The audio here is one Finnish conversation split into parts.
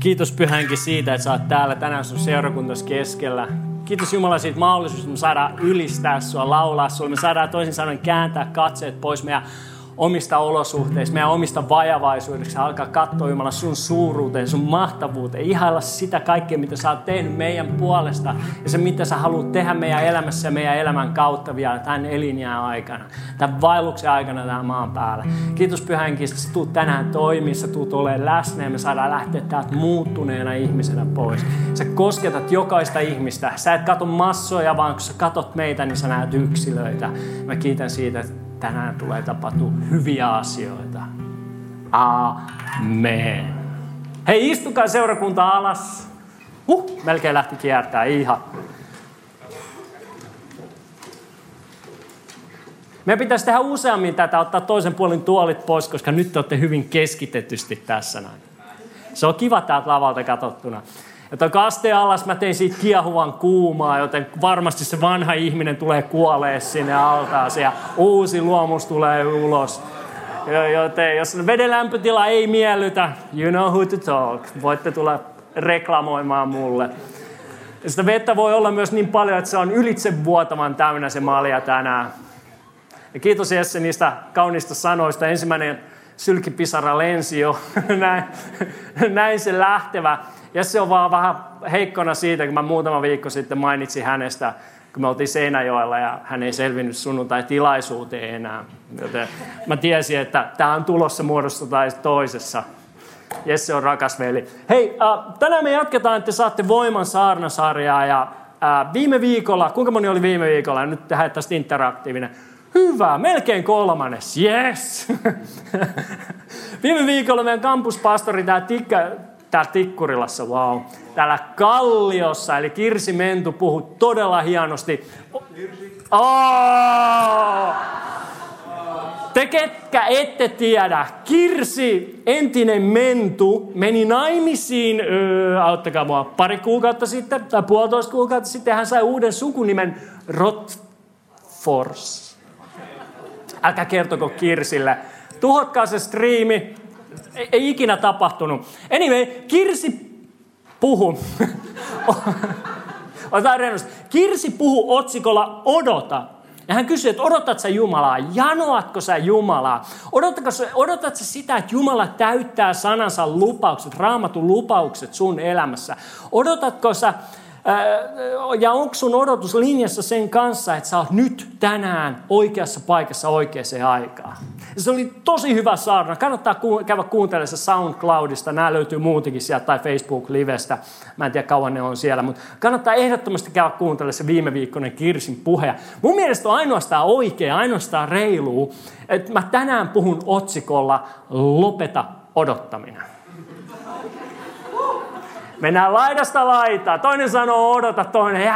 Kiitos Pyhänkin siitä, että sä oot täällä tänään sun seurakuntas keskellä. Kiitos Jumala siitä mahdollisuudesta, että me saadaan ylistää sua, laulaa sulle. Me saadaan toisin sanoen kääntää katseet pois meidän omista olosuhteista, meidän omista vajavaisuudesta. Alkaa katsoa Jumala sun suuruuteen, sun mahtavuuteen. Ihailla sitä kaikkea, mitä sä oot tehnyt meidän puolesta. Ja se, mitä sä haluat tehdä meidän elämässä ja meidän elämän kautta vielä tämän elinjään aikana. Tämän vaelluksen aikana tämän maan päällä. Kiitos Pyhänkin, että sä tuut tänään toimimaan, sä tuut olemaan läsnä. Ja me saadaan lähteä täältä muuttuneena ihmisenä pois. Sä kosketat jokaista ihmistä. Sä et katso massoja, vaan kun sä katot meitä, niin sä näet yksilöitä. Mä kiitän siitä, että tänään tulee tapahtua hyviä asioita. Amen. Hei, istukaa seurakunta alas. Melkein lähti kiertää ihan. Meidän pitäisi tehdä useammin tätä, ottaa toisen puolen tuolit pois, koska nyt te olette hyvin keskitettysti tässä näin. Se on kiva täältä lavalta katsottuna. Ja tuon kasteen alas mä tein siitä kiehuvan kuumaa, joten varmasti se vanha ihminen tulee kuolee sinne altaaseen ja uusi luomus tulee ulos. Joten jos veden lämpötila ei miellytä, you know who to talk. Voitte tulla reklamoimaan mulle. Ja sitä vettä voi olla myös niin paljon, että se on ylitsevuotavan täynnä se malja tänään. Ja kiitos Jesse niistä kaunista sanoista. Ensimmäinen sylkipisara lensi jo. Näin se lähtevä. Ja se on vaan vähän heikkona siitä, kun mä muutama viikko sitten mainitsin hänestä, kun me oltiin Seinäjoella ja hän ei selvinnyt sunnuntaitilaisuuteen enää. Joten mä tiesin, että tämä on tulossa muodossa tai toisessa. Jesse on rakas veli. Hei, tänään me jatketaan, että saatte Voiman saarnasarjaa. Ja viime viikolla, kuinka moni oli viime viikolla? Ja nyt tehdään tästä interaktiivinen. Hyvä, melkein kolmannes, yes! Viime viikolla meidän kampuspastori, täällä Tikkurilassa, wow. Täällä Kalliossa, eli Kirsi Mentu puhui todella hienosti. Te ketkä ette tiedä, Kirsi, entinen Mentu, meni naimisiin, auttakaa mua, pari kuukautta sitten, tai puolitoista kuukautta sitten, hän sai uuden sukunimen Rotfors. Älkää kertoko Kirsille. Tuhotkaa se striimi. Ei ikinä tapahtunut. Anyway, Kirsi puhu. Kirsi puhu otsikolla Odota. Ja hän kysyi, että odotatko sä Jumalaa? Janoatko sä Jumalaa? Odotatko sä sitä, että Jumala täyttää sanansa lupaukset, Raamatun lupaukset sun elämässä? Odotatko sä, ja onko sun odotus linjassa sen kanssa, että sä oot nyt tänään oikeassa paikassa oikeaan aikaan? Se oli tosi hyvä saarna. Kannattaa käydä kuuntelemaan SoundCloudista. Nämä löytyy muutenkin sieltä tai Facebook-livestä. Mä en tiedä kauan ne on siellä, mutta kannattaa ehdottomasti käydä kuuntelemaan se viime viikkoinen Kirsin puhe. Mun mielestä on ainoastaan oikea, ainoastaan reiluu, että mä tänään puhun otsikolla Lopeta odottaminen. Mennään laidasta laitaan. Toinen sanoo odota, toinen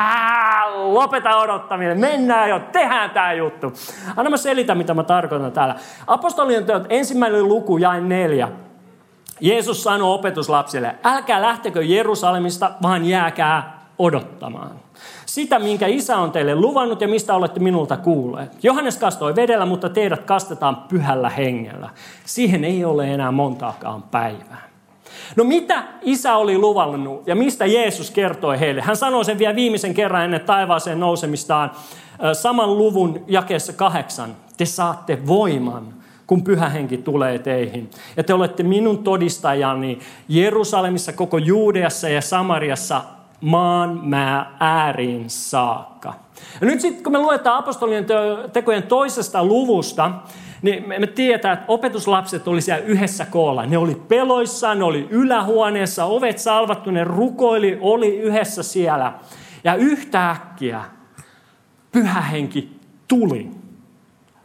lopeta odottaminen. Mennään jo, tehdään tämä juttu. Anna mä selitä, mitä mä tarkoitan täällä. Apostolien teot, 1. luku, jae 4. Jeesus sanoo opetuslapsille, älkää lähtekö Jerusalemista, vaan jääkää odottamaan sitä, minkä Isä on teille luvannut ja mistä olette minulta kuulleet. Johannes kastoi vedellä, mutta teidät kastetaan Pyhällä Hengellä. Siihen ei ole enää montaakaan päivää. No mitä Isä oli luvannut ja mistä Jeesus kertoi heille? Hän sanoi sen vielä viimeisen kerran ennen taivaaseen nousemistaan saman luvun jakeessa 8. Te saatte voiman, kun Pyhä Henki tulee teihin. Ja te olette minun todistajani Jerusalemissa, koko Juudeassa ja Samariassa maan ääriin saakka. Ja nyt sitten kun me luetaan apostolien tekojen 2. luvusta, niin me tiedetään, että opetuslapset oli siellä yhdessä koolla. Ne oli peloissaan, ne oli ylähuoneessa, ovet salvattu, ne rukoili, oli yhdessä siellä. Ja yhtäkkiä Pyhä Henki tuli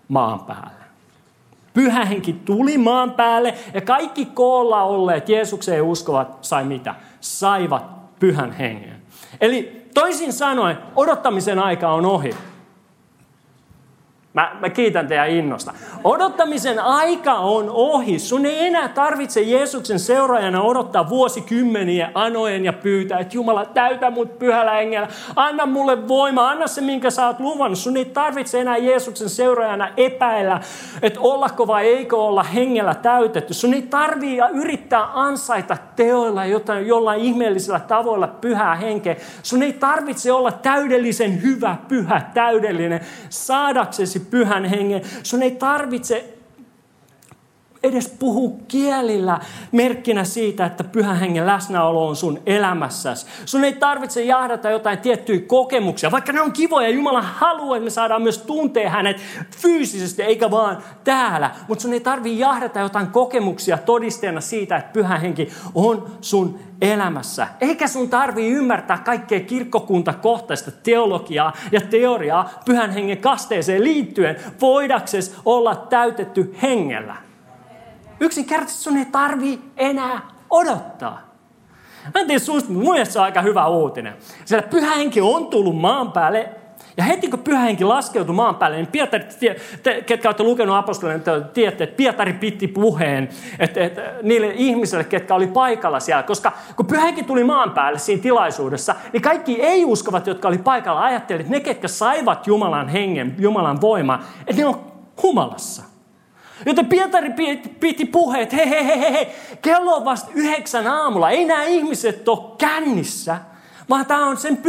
maan päälle. Pyhä henki tuli maan päälle ja kaikki koolla olleet Jeesukseen uskovat sai mitä? Saivat pyhän hengen. Eli toisin sanoen odottamisen aika on ohi. Mä kiitän teidän innosta. Odottamisen aika on ohi. Sun ei enää tarvitse Jeesuksen seuraajana odottaa vuosikymmeniä anoen ja pyytää, että Jumala täytä mut pyhällä hengellä. Anna mulle voimaa, anna se minkä sä oot luvannut. Sun ei tarvitse enää Jeesuksen seuraajana epäillä, että ollako vai eikö olla hengellä täytetty. Sun ei tarvitse yrittää ansaita teoilla jollain ihmeellisillä tavoilla pyhää henkeä. Sun ei tarvitse olla täydellisen hyvä, pyhä, täydellinen saadaksesi pyhän hengen. Sun ei tarvitse edes puhua kielillä merkkinä siitä, että pyhän hengen läsnäolo on sun elämässäsi. Sun ei tarvitse jahdata jotain tiettyjä kokemuksia, vaikka ne on kivoja. Jumala haluaa, että me saadaan myös tuntea hänet fyysisesti eikä vaan täällä. Mutta sun ei tarvitse jahdata jotain kokemuksia todisteena siitä, että pyhä henki on sun elämässä. Eikä sun tarvitse ymmärtää kaikkea kirkkokuntakohtaista teologiaa ja teoriaa pyhän hengen kasteeseen liittyen voidaksesi olla täytetty hengellä. Yksinkertaisesti sun ei tarvitse enää odottaa. Mä en tiedä susta, mun mielestä se on aika hyvä uutinen. Sillä pyhä henki on tullut maan päälle. Ja heti kun pyhä henki laskeutui maan päälle, niin Pietari, ketkä olette lukenut apostolien, tiedätte, että Pietari piti puheen että niille ihmisille, ketkä oli paikalla siellä. Koska kun pyhä henki tuli maan päälle siinä tilaisuudessa, niin kaikki ei-uskovat, jotka oli paikalla, ajattelivat, että ne, ketkä saivat Jumalan hengen, Jumalan voimaa, että ne on humalassa. Joten Pietari piti puheen, että hei, kello on vasta 9 aamulla. Ei nämä ihmiset ole kännissä, vaan tämä on sen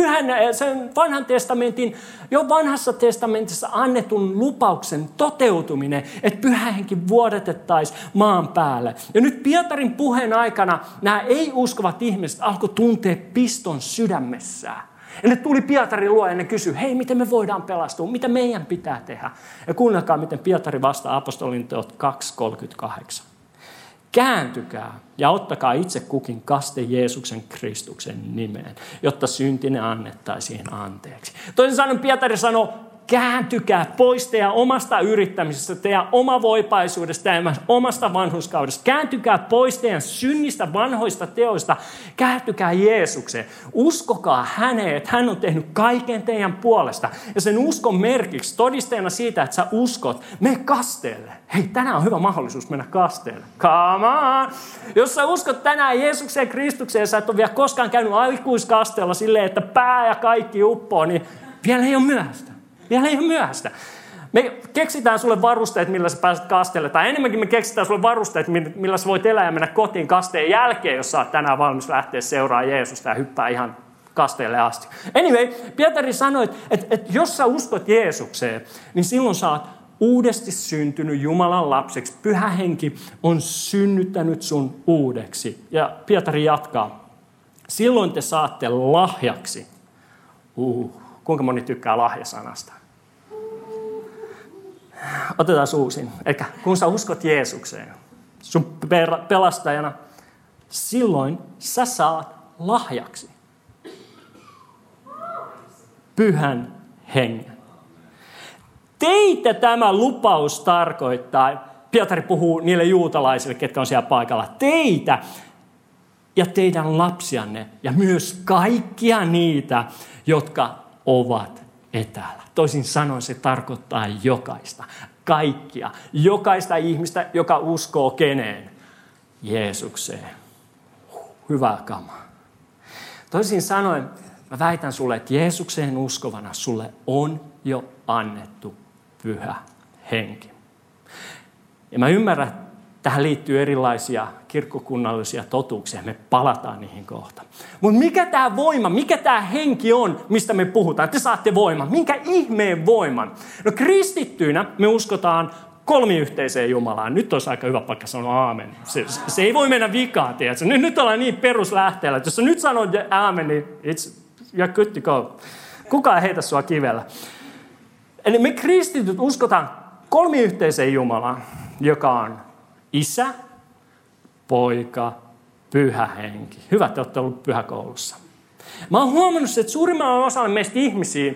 vanhan testamentin, jo vanhassa testamentissa annetun lupauksen toteutuminen, että pyhä henki vuodatettaisiin maan päälle. Ja nyt Pietarin puheen aikana nämä ei-uskovat ihmiset alkoi tuntea piston sydämessään. Ja ne tuli Pietarin luo ja ne kysyi, hei, miten me voidaan pelastua, mitä meidän pitää tehdä. Ja kuunnelkaa, miten Pietari vastaa apostolien teot 2.38. Kääntykää ja ottakaa itse kukin kaste Jeesuksen Kristuksen nimeen, jotta syntinne annettaisiin anteeksi. Toisin sanoen Pietari sanoo, kääntykää pois teidän omasta yrittämisestä, teidän omavoipaisuudesta, teidän omasta vanhurskaudesta. Kääntykää pois teidän synnistä, vanhoista teoista. Kääntykää Jeesukseen. Uskokaa häneen, että hän on tehnyt kaiken teidän puolesta. Ja sen uskon merkiksi, todisteena siitä, että sä uskot, mene kasteelle. Hei, tänään on hyvä mahdollisuus mennä kasteelle. Come on! Jos sä uskot tänään Jeesukseen, Kristukseen, sä et ole vielä koskaan käynyt aikuiskasteella silleen, että pää ja kaikki uppoo, niin vielä ei ole myöhäistä. Vielä ei ole myöhäistä. Me keksitään sulle varusteet, millä sä pääset kasteelle. Tai enemmänkin me keksitään sulle varusteet, millä sä voit elää ja mennä kotiin kasteen jälkeen, jos sä oot tänään valmis lähteä seuraamaan Jeesusta ja hyppää ihan kasteelle asti. Anyway, Pietari sanoi, että jos sä uskot Jeesukseen, niin silloin sä oot uudesti syntynyt Jumalan lapseksi. Pyhä henki on synnyttänyt sun uudeksi. Ja Pietari jatkaa. Silloin te saatte lahjaksi. Kuinka moni tykkää lahjasanasta? Otetaan uusin. Eli kun sä uskot Jeesukseen, sun pelastajana, silloin sä saat lahjaksi pyhän hengen. Teitä tämä lupaus tarkoittaa, Pietari puhuu niille juutalaisille, ketkä on siellä paikalla, teitä ja teidän lapsianne ja myös kaikkia niitä, jotka ovat etäällä. Toisin sanoen se tarkoittaa jokaista, kaikkia, jokaista ihmistä, joka uskoo keneen? Jeesukseen. Hyvä kama. Toisin sanoen, mä väitän sulle, että Jeesukseen uskovana sulle on jo annettu pyhä henki. Ja mä ymmärrän, että tähän liittyy erilaisia kirkkokunnallisia totuuksia. Me palataan niihin kohta. Mutta mikä tämä voima, mikä tämä henki on, mistä me puhutaan? Te saatte voiman. Minkä ihmeen voiman? No kristittyinä me uskotaan kolmiyhteiseen Jumalaan. Nyt olisi aika hyvä paikka sanoa aamen. Se ei voi mennä vikaan, tiedätkö? Nyt ollaan niin peruslähteellä, että jos nyt sanot aamen, niin you're good to go. Kukaan ei heitä sua kivellä. Eli me kristityt uskotaan kolmiyhteiseen Jumalaan, joka on Isä, Poika, Pyhä Henki. Hyvä, te olette olleet pyhäkoulussa. Mä oon huomannut, että suurimman osan meistä ihmisiä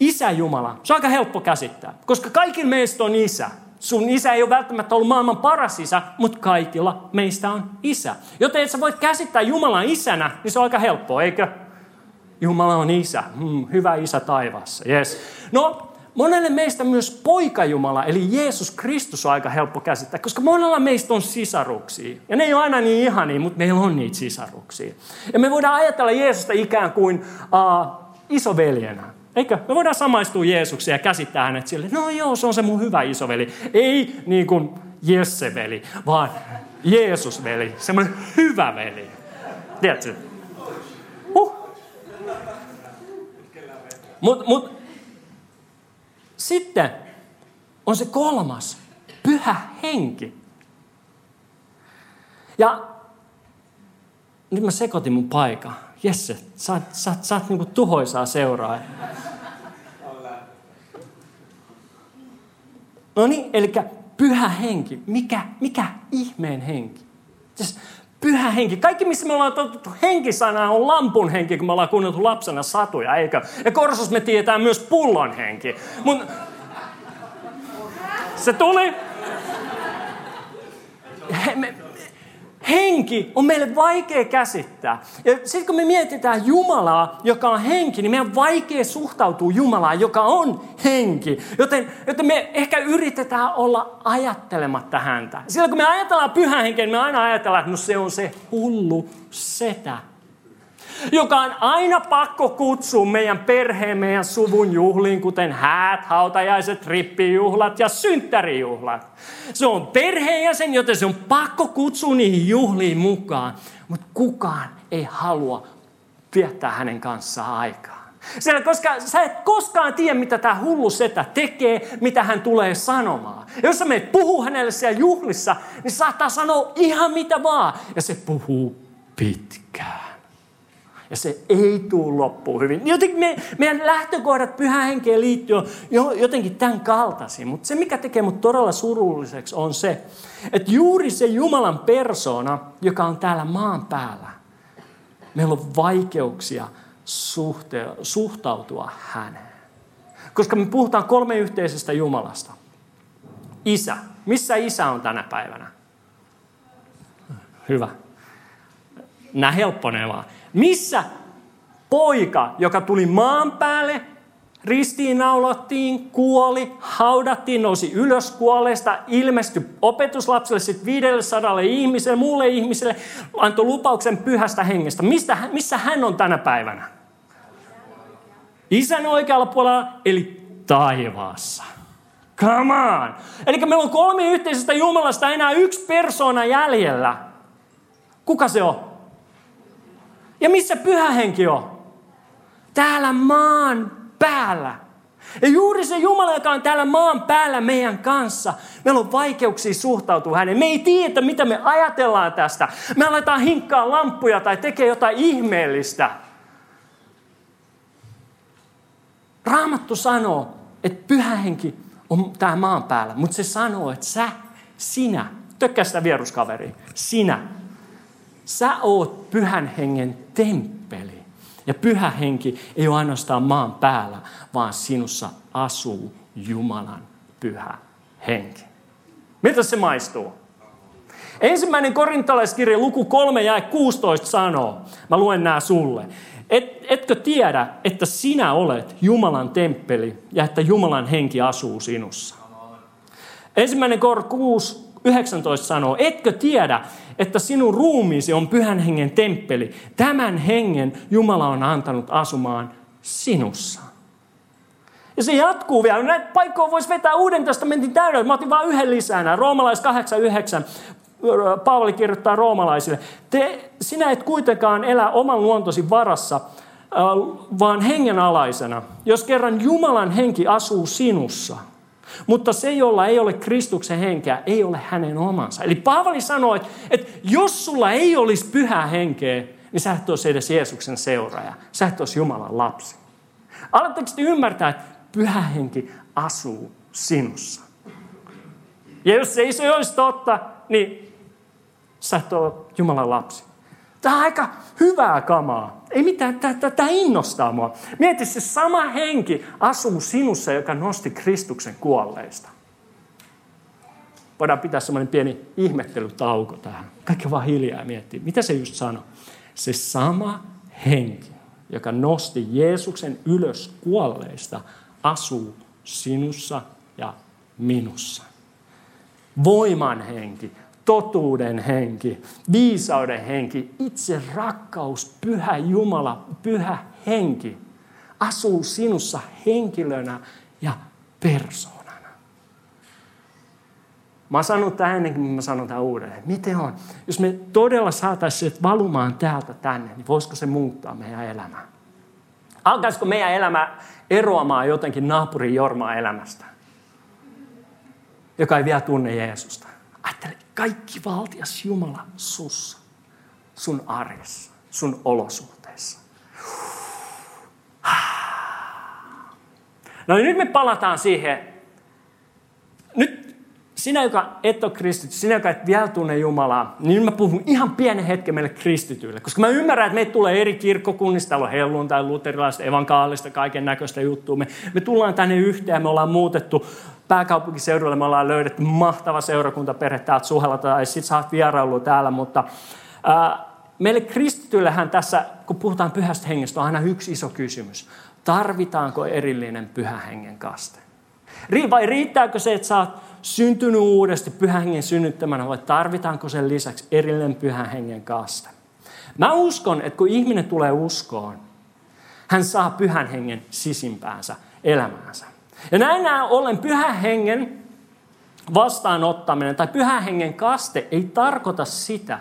Isä Jumala, se on aika helppo käsittää, koska kaikilla meistä on Isä. Sun isä ei ole välttämättä ollut maailman paras isä, mutta kaikilla meistä on isä. Joten et sä voit käsittää Jumalan isänä, niin se on aika helppoa, eikö? Jumala on isä. Hyvä isä taivaassa, yes. No, monelle meistä myös poika Jumala, eli Jeesus Kristus on aika helppo käsittää, koska monella meistä on sisaruksia. Ja ne ei ole aina niin ihania, mutta meillä on niitä sisaruksia. Ja me voidaan ajatella Jeesusta ikään kuin isoveljenä. Eikö? Me voidaan samaistua Jeesukseen ja käsittää hänet silleen, no joo, se on se mun hyvä isoveli. Ei niin kuin Jesse-veli, vaan Jeesus-veli, semmoinen hyvä veli. Tiedätkö? Mut sitten on se kolmas, Pyhä Henki. Ja nyt mä sekoitin mun paikan. Jesse, sä oot niinku tuhoisaa seuraa. No niin, eli Pyhä Henki. Mikä ihmeen henki? Siis Pyhä Henki. Kaikki, missä me ollaan totuttu henkisanaa, on lampun henki, kun me ollaan kuunneltu lapsena satuja, eikö? Ja Korsos me tiedetään myös pullon henki. Mun... Se tuli. Henki on meille vaikea käsittää. Ja sitten kun me mietitään Jumalaa, joka on henki, niin meidän on vaikea suhtautua Jumalaan, joka on henki. Joten me ehkä yritetään olla ajattelematta häntä. Sillä kun me ajatellaan Pyhän Henkeä, niin me aina ajatellaan, että no se on se hullu setä, joka on aina pakko kutsua meidän perheen, meidän suvun juhliin, kuten häät, hautajaiset, rippijuhlat ja synttärijuhlat. Se on perheenjäsen, joten se on pakko kutsua niihin juhliin mukaan, mutta kukaan ei halua viettää hänen kanssaan aikaa. Sillä koska sä et koskaan tiedä, mitä tämä hullu setä tekee, mitä hän tulee sanomaan. Ja jos sä menet puhuu hänelle siellä juhlissa, niin saattaa sanoa ihan mitä vaan. Ja se puhuu pitkään. Ja se ei tule loppuun hyvin. Jotenkin meidän lähtökohdat Pyhän Henkeen liittyen on jotenkin tämän kaltaisia. Mutta se, mikä tekee mut todella surulliseksi, on se, että juuri se Jumalan persoona, joka on täällä maan päällä, meillä on vaikeuksia suhtautua häneen. Koska me puhutaan kolme yhteisestä Jumalasta. Isä. Missä isä on tänä päivänä? Hyvä. Nää helpponee vaan. Missä poika, joka tuli maan päälle, ristiinnaulattiin, kuoli, haudattiin, nousi ylös kuolleesta, ilmestyi opetuslapsille, sitten 500 ihmiselle, muulle ihmiselle, antoi lupauksen Pyhästä Hengestä. Missä hän on tänä päivänä? Isän oikealla puolella, eli taivaassa. Come on! Eli meillä on kolme yhteisestä Jumalasta enää yksi persoona jäljellä. Kuka se on? Ja missä Pyhä Henki on? Täällä maan päällä. Ja juuri se Jumala, joka on täällä maan päällä meidän kanssa, meillä on vaikeuksia suhtautua häneen. Me ei tiedä, mitä me ajatellaan tästä. Me aletaan hinkkaa lamppuja tai tekee jotain ihmeellistä. Raamattu sanoo, että Pyhä Henki on täällä maan päällä, mutta se sanoo, että sinä, tökkää sitä vieruskaveria, sinä. Sä oot Pyhän Hengen temppeli. Ja Pyhä Henki ei ole ainoastaan maan päällä, vaan sinussa asuu Jumalan Pyhä Henki. Miltä se maistuu? 1. Korintalaiskirja luku 3 jae 16 sanoo, mä luen nää sulle. Etkö tiedä, että sinä olet Jumalan temppeli ja että Jumalan Henki asuu sinussa? 1. Kor 6:19 sanoo, etkö tiedä, että sinun ruumiisi on Pyhän Hengen temppeli. Tämän hengen Jumala on antanut asumaan sinussa. Ja se jatkuu vielä. Näitä paikkoja voisi vetää Uuden testamentin täydellä. Mä otin vaan yhden lisänä. Roomalais 8:9. Paavali kirjoittaa roomalaisille. Sinä et kuitenkaan elä oman luontosi varassa, vaan hengen alaisena. Jos kerran Jumalan henki asuu sinussa. Mutta se, jolla ei ole Kristuksen henkeä, ei ole hänen omansa. Eli Paavali sanoi, että jos sulla ei olisi Pyhää Henkeä, niin sä et olisi edes Jeesuksen seuraaja. Sä et olisi Jumalan lapsi. Aletteko te ymmärtää, että Pyhä Henki asuu sinussa? Ja jos se ei olisi totta, niin sä et ole Jumalan lapsi. Tämä on aika hyvää kamaa. Ei mitään, tämä innostaa mua. Mieti, se sama henki asuu sinussa, joka nosti Kristuksen kuolleista. voidaan pitää semmoinen pieni ihmettelytauko tähän. Kaikki vaan hiljaa miettii. Mitä se just sanoi? Se sama henki, joka nosti Jeesuksen ylös kuolleista, asuu sinussa ja minussa. Voiman henki, totuuden henki, viisauden henki, itse rakkaus, pyhä Jumala, pyhä henki asuu sinussa henkilönä ja persoonana. Mä oon sanonut tämän ennenkin, mutta mä sanon tämän uudelleen. Miten on? Jos me todella saataisiin se valumaan täältä tänne, niin voisiko se muuttaa meidän elämää? Alkaisiko meidän elämä eroamaan jotenkin naapurin Jormaa elämästä, joka ei vielä tunne Jeesusta? Ajattele, kaikki valtias Jumala sussa, sun arjessa, sun olosuhteissa. No niin, nyt me palataan siihen. Nyt sinä, joka et ole kristitty, sinä, joka et vielä tunne Jumalaa, niin mä puhun ihan pienen hetken meille kristityille. Koska mä ymmärrän, että meitä tulee eri kirkkokunnista, täällä on helluntai, luterilaista, evankaalista, kaiken näköistä juttua. Me tullaan tänne yhteen, me ollaan muutettu pääkaupunkiseudulle, me ollaan löydetty mahtava seurakuntaperhe täältä Suhella, tai sit saat vierailua täällä, mutta meille kristityillähän tässä, kun puhutaan pyhästä hengestä, on aina yksi iso kysymys. Tarvitaanko erillinen pyhän hengen kaste? Vai riittääkö se, että sä oot syntynyt uudesti pyhän hengen synnyttämänä, vai tarvitaanko sen lisäksi erillinen pyhän hengen kaste? Mä uskon, että kun ihminen tulee uskoon, hän saa pyhän hengen sisimpäänsä elämäänsä. Ja näin ollen pyhän hengen vastaanottaminen tai pyhän hengen kaste ei tarkoita sitä,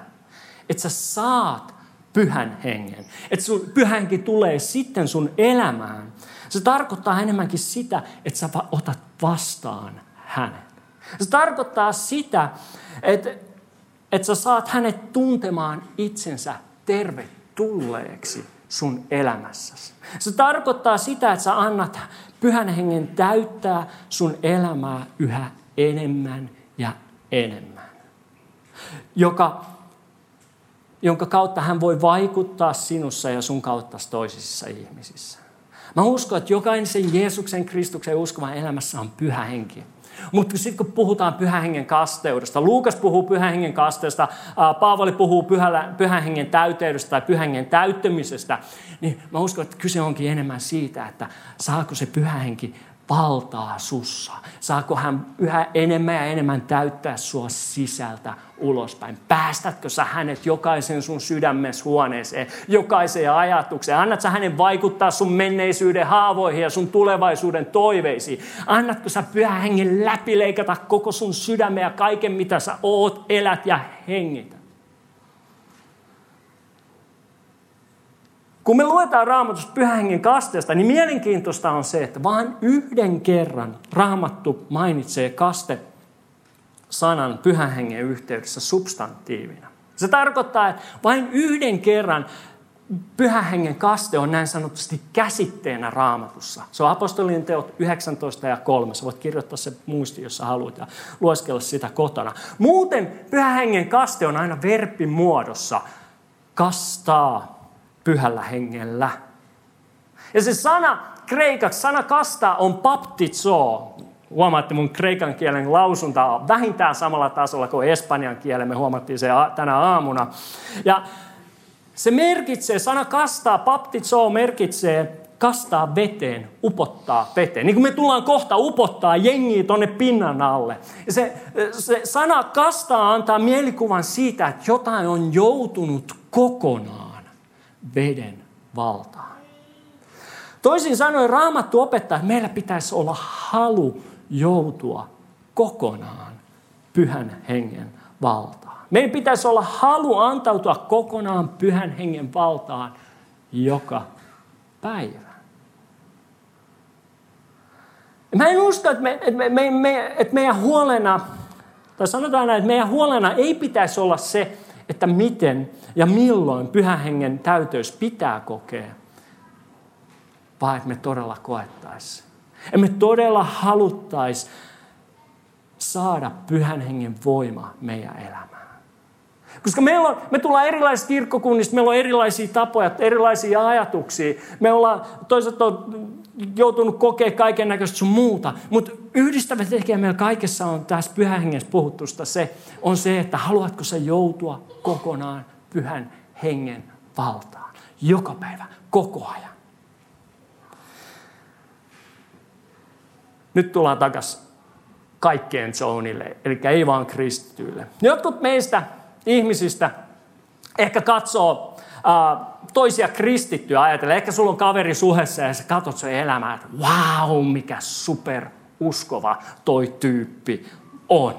että sä saat pyhän hengen. Että sun pyhä henki tulee sitten sun elämään. Se tarkoittaa enemmänkin sitä, että sä otat vastaan hänen. Se tarkoittaa sitä, että sä saat hänet tuntemaan itsensä tervetulleeksi sun elämässäsi. Se tarkoittaa sitä, että sä annat pyhän hengen täyttää sun elämää yhä enemmän ja enemmän. Jonka kautta hän voi vaikuttaa sinussa ja sun kautta toisissa ihmisissä. Mä uskon, että jokaisen Jeesuksen Kristuksen uskovan elämässä on pyhä henki. Mutta sitten kun puhutaan pyhän hengen kasteudesta, Luukas puhuu pyhän hengen kasteesta, Paavali puhuu pyhän hengen täyteydestä tai pyhän hengen täyttämisestä, niin mä uskon, että kyse onkin enemmän siitä, että saako se pyhä henki valtaa sussa. Saako hän yhä enemmän ja enemmän täyttää sua sisältä ulospäin? Päästätkö sä hänet jokaisen sun sydämesi huoneeseen, jokaiseen ajatukseen? Annat sä hänen vaikuttaa sun menneisyyden haavoihin ja sun tulevaisuuden toiveisiin? Annatko sä pyhän hengen läpileikata koko sun sydämen ja kaiken, mitä sä oot, elät ja hengität? Kun me luetaan Raamatusta pyhän hengen kasteesta, niin mielenkiintoista on se, että vain yhden kerran Raamattu mainitsee kaste-sanan pyhän hengen yhteydessä substantiivina. Se tarkoittaa, että vain yhden kerran pyhän hengen kaste on näin sanotusti käsitteenä Raamatussa. Se on apostolien teot 19:3. Sä voit kirjoittaa se muistiin, jos sä haluat, ja lueskella sitä kotona. Muuten pyhän hengen kaste on aina verbin muodossa kastaa pyhällä hengellä. Ja se sana kreikaksi, sana kastaa on baptizo. Huomaatte mun kreikan kielen lausunta on vähintään samalla tasolla kuin espanjan kielen. Me huomattiin se tänä aamuna. Ja se merkitsee, sana kastaa, baptizo merkitsee kastaa veteen, upottaa veteen. Niin kuin me tullaan kohta upottaa jengiä tonne pinnan alle. Ja se sana kastaa antaa mielikuvan siitä, että jotain on joutunut kokonaan veden valtaan. Toisin sanoen Raamattu opettaa, että meillä pitäisi olla halu joutua kokonaan pyhän hengen valtaan. Meidän pitäisi olla halu antautua kokonaan pyhän hengen valtaan joka päivä. Mä en usko, että meidän huolena, tai sanotaan näin, että meidän huolena ei pitäisi olla se, että miten ja milloin pyhän hengen täytöys pitää kokea, vaan että me todella koettaisiin. Ja me todella haluttaisiin saada pyhän hengen voima meidän elämään. Koska me tullaan erilaisista kirkkokunnista, meillä on erilaisia tapoja, erilaisia ajatuksia. Me ollaan toisaalta joutunut kokemaan kaiken näköistä sun muuta, mutta yhdistävä tekijä meillä kaikessa on tässä Pyhän Hengessä puhuttusta se, on se, että haluatko sä joutua kokonaan Pyhän Hengen valtaan. Joka päivä, koko ajan. Nyt tullaan takaisin kaikkeen zoonille, eli ei vaan kristityille. Jotkut meistä ihmisistä ehkä katsoo toisia kristittyjä ajatellen. Ehkä sulla on kaveri Suhessa ja sä katsot sen elämää, että wow, mikä superuskova toi tyyppi on.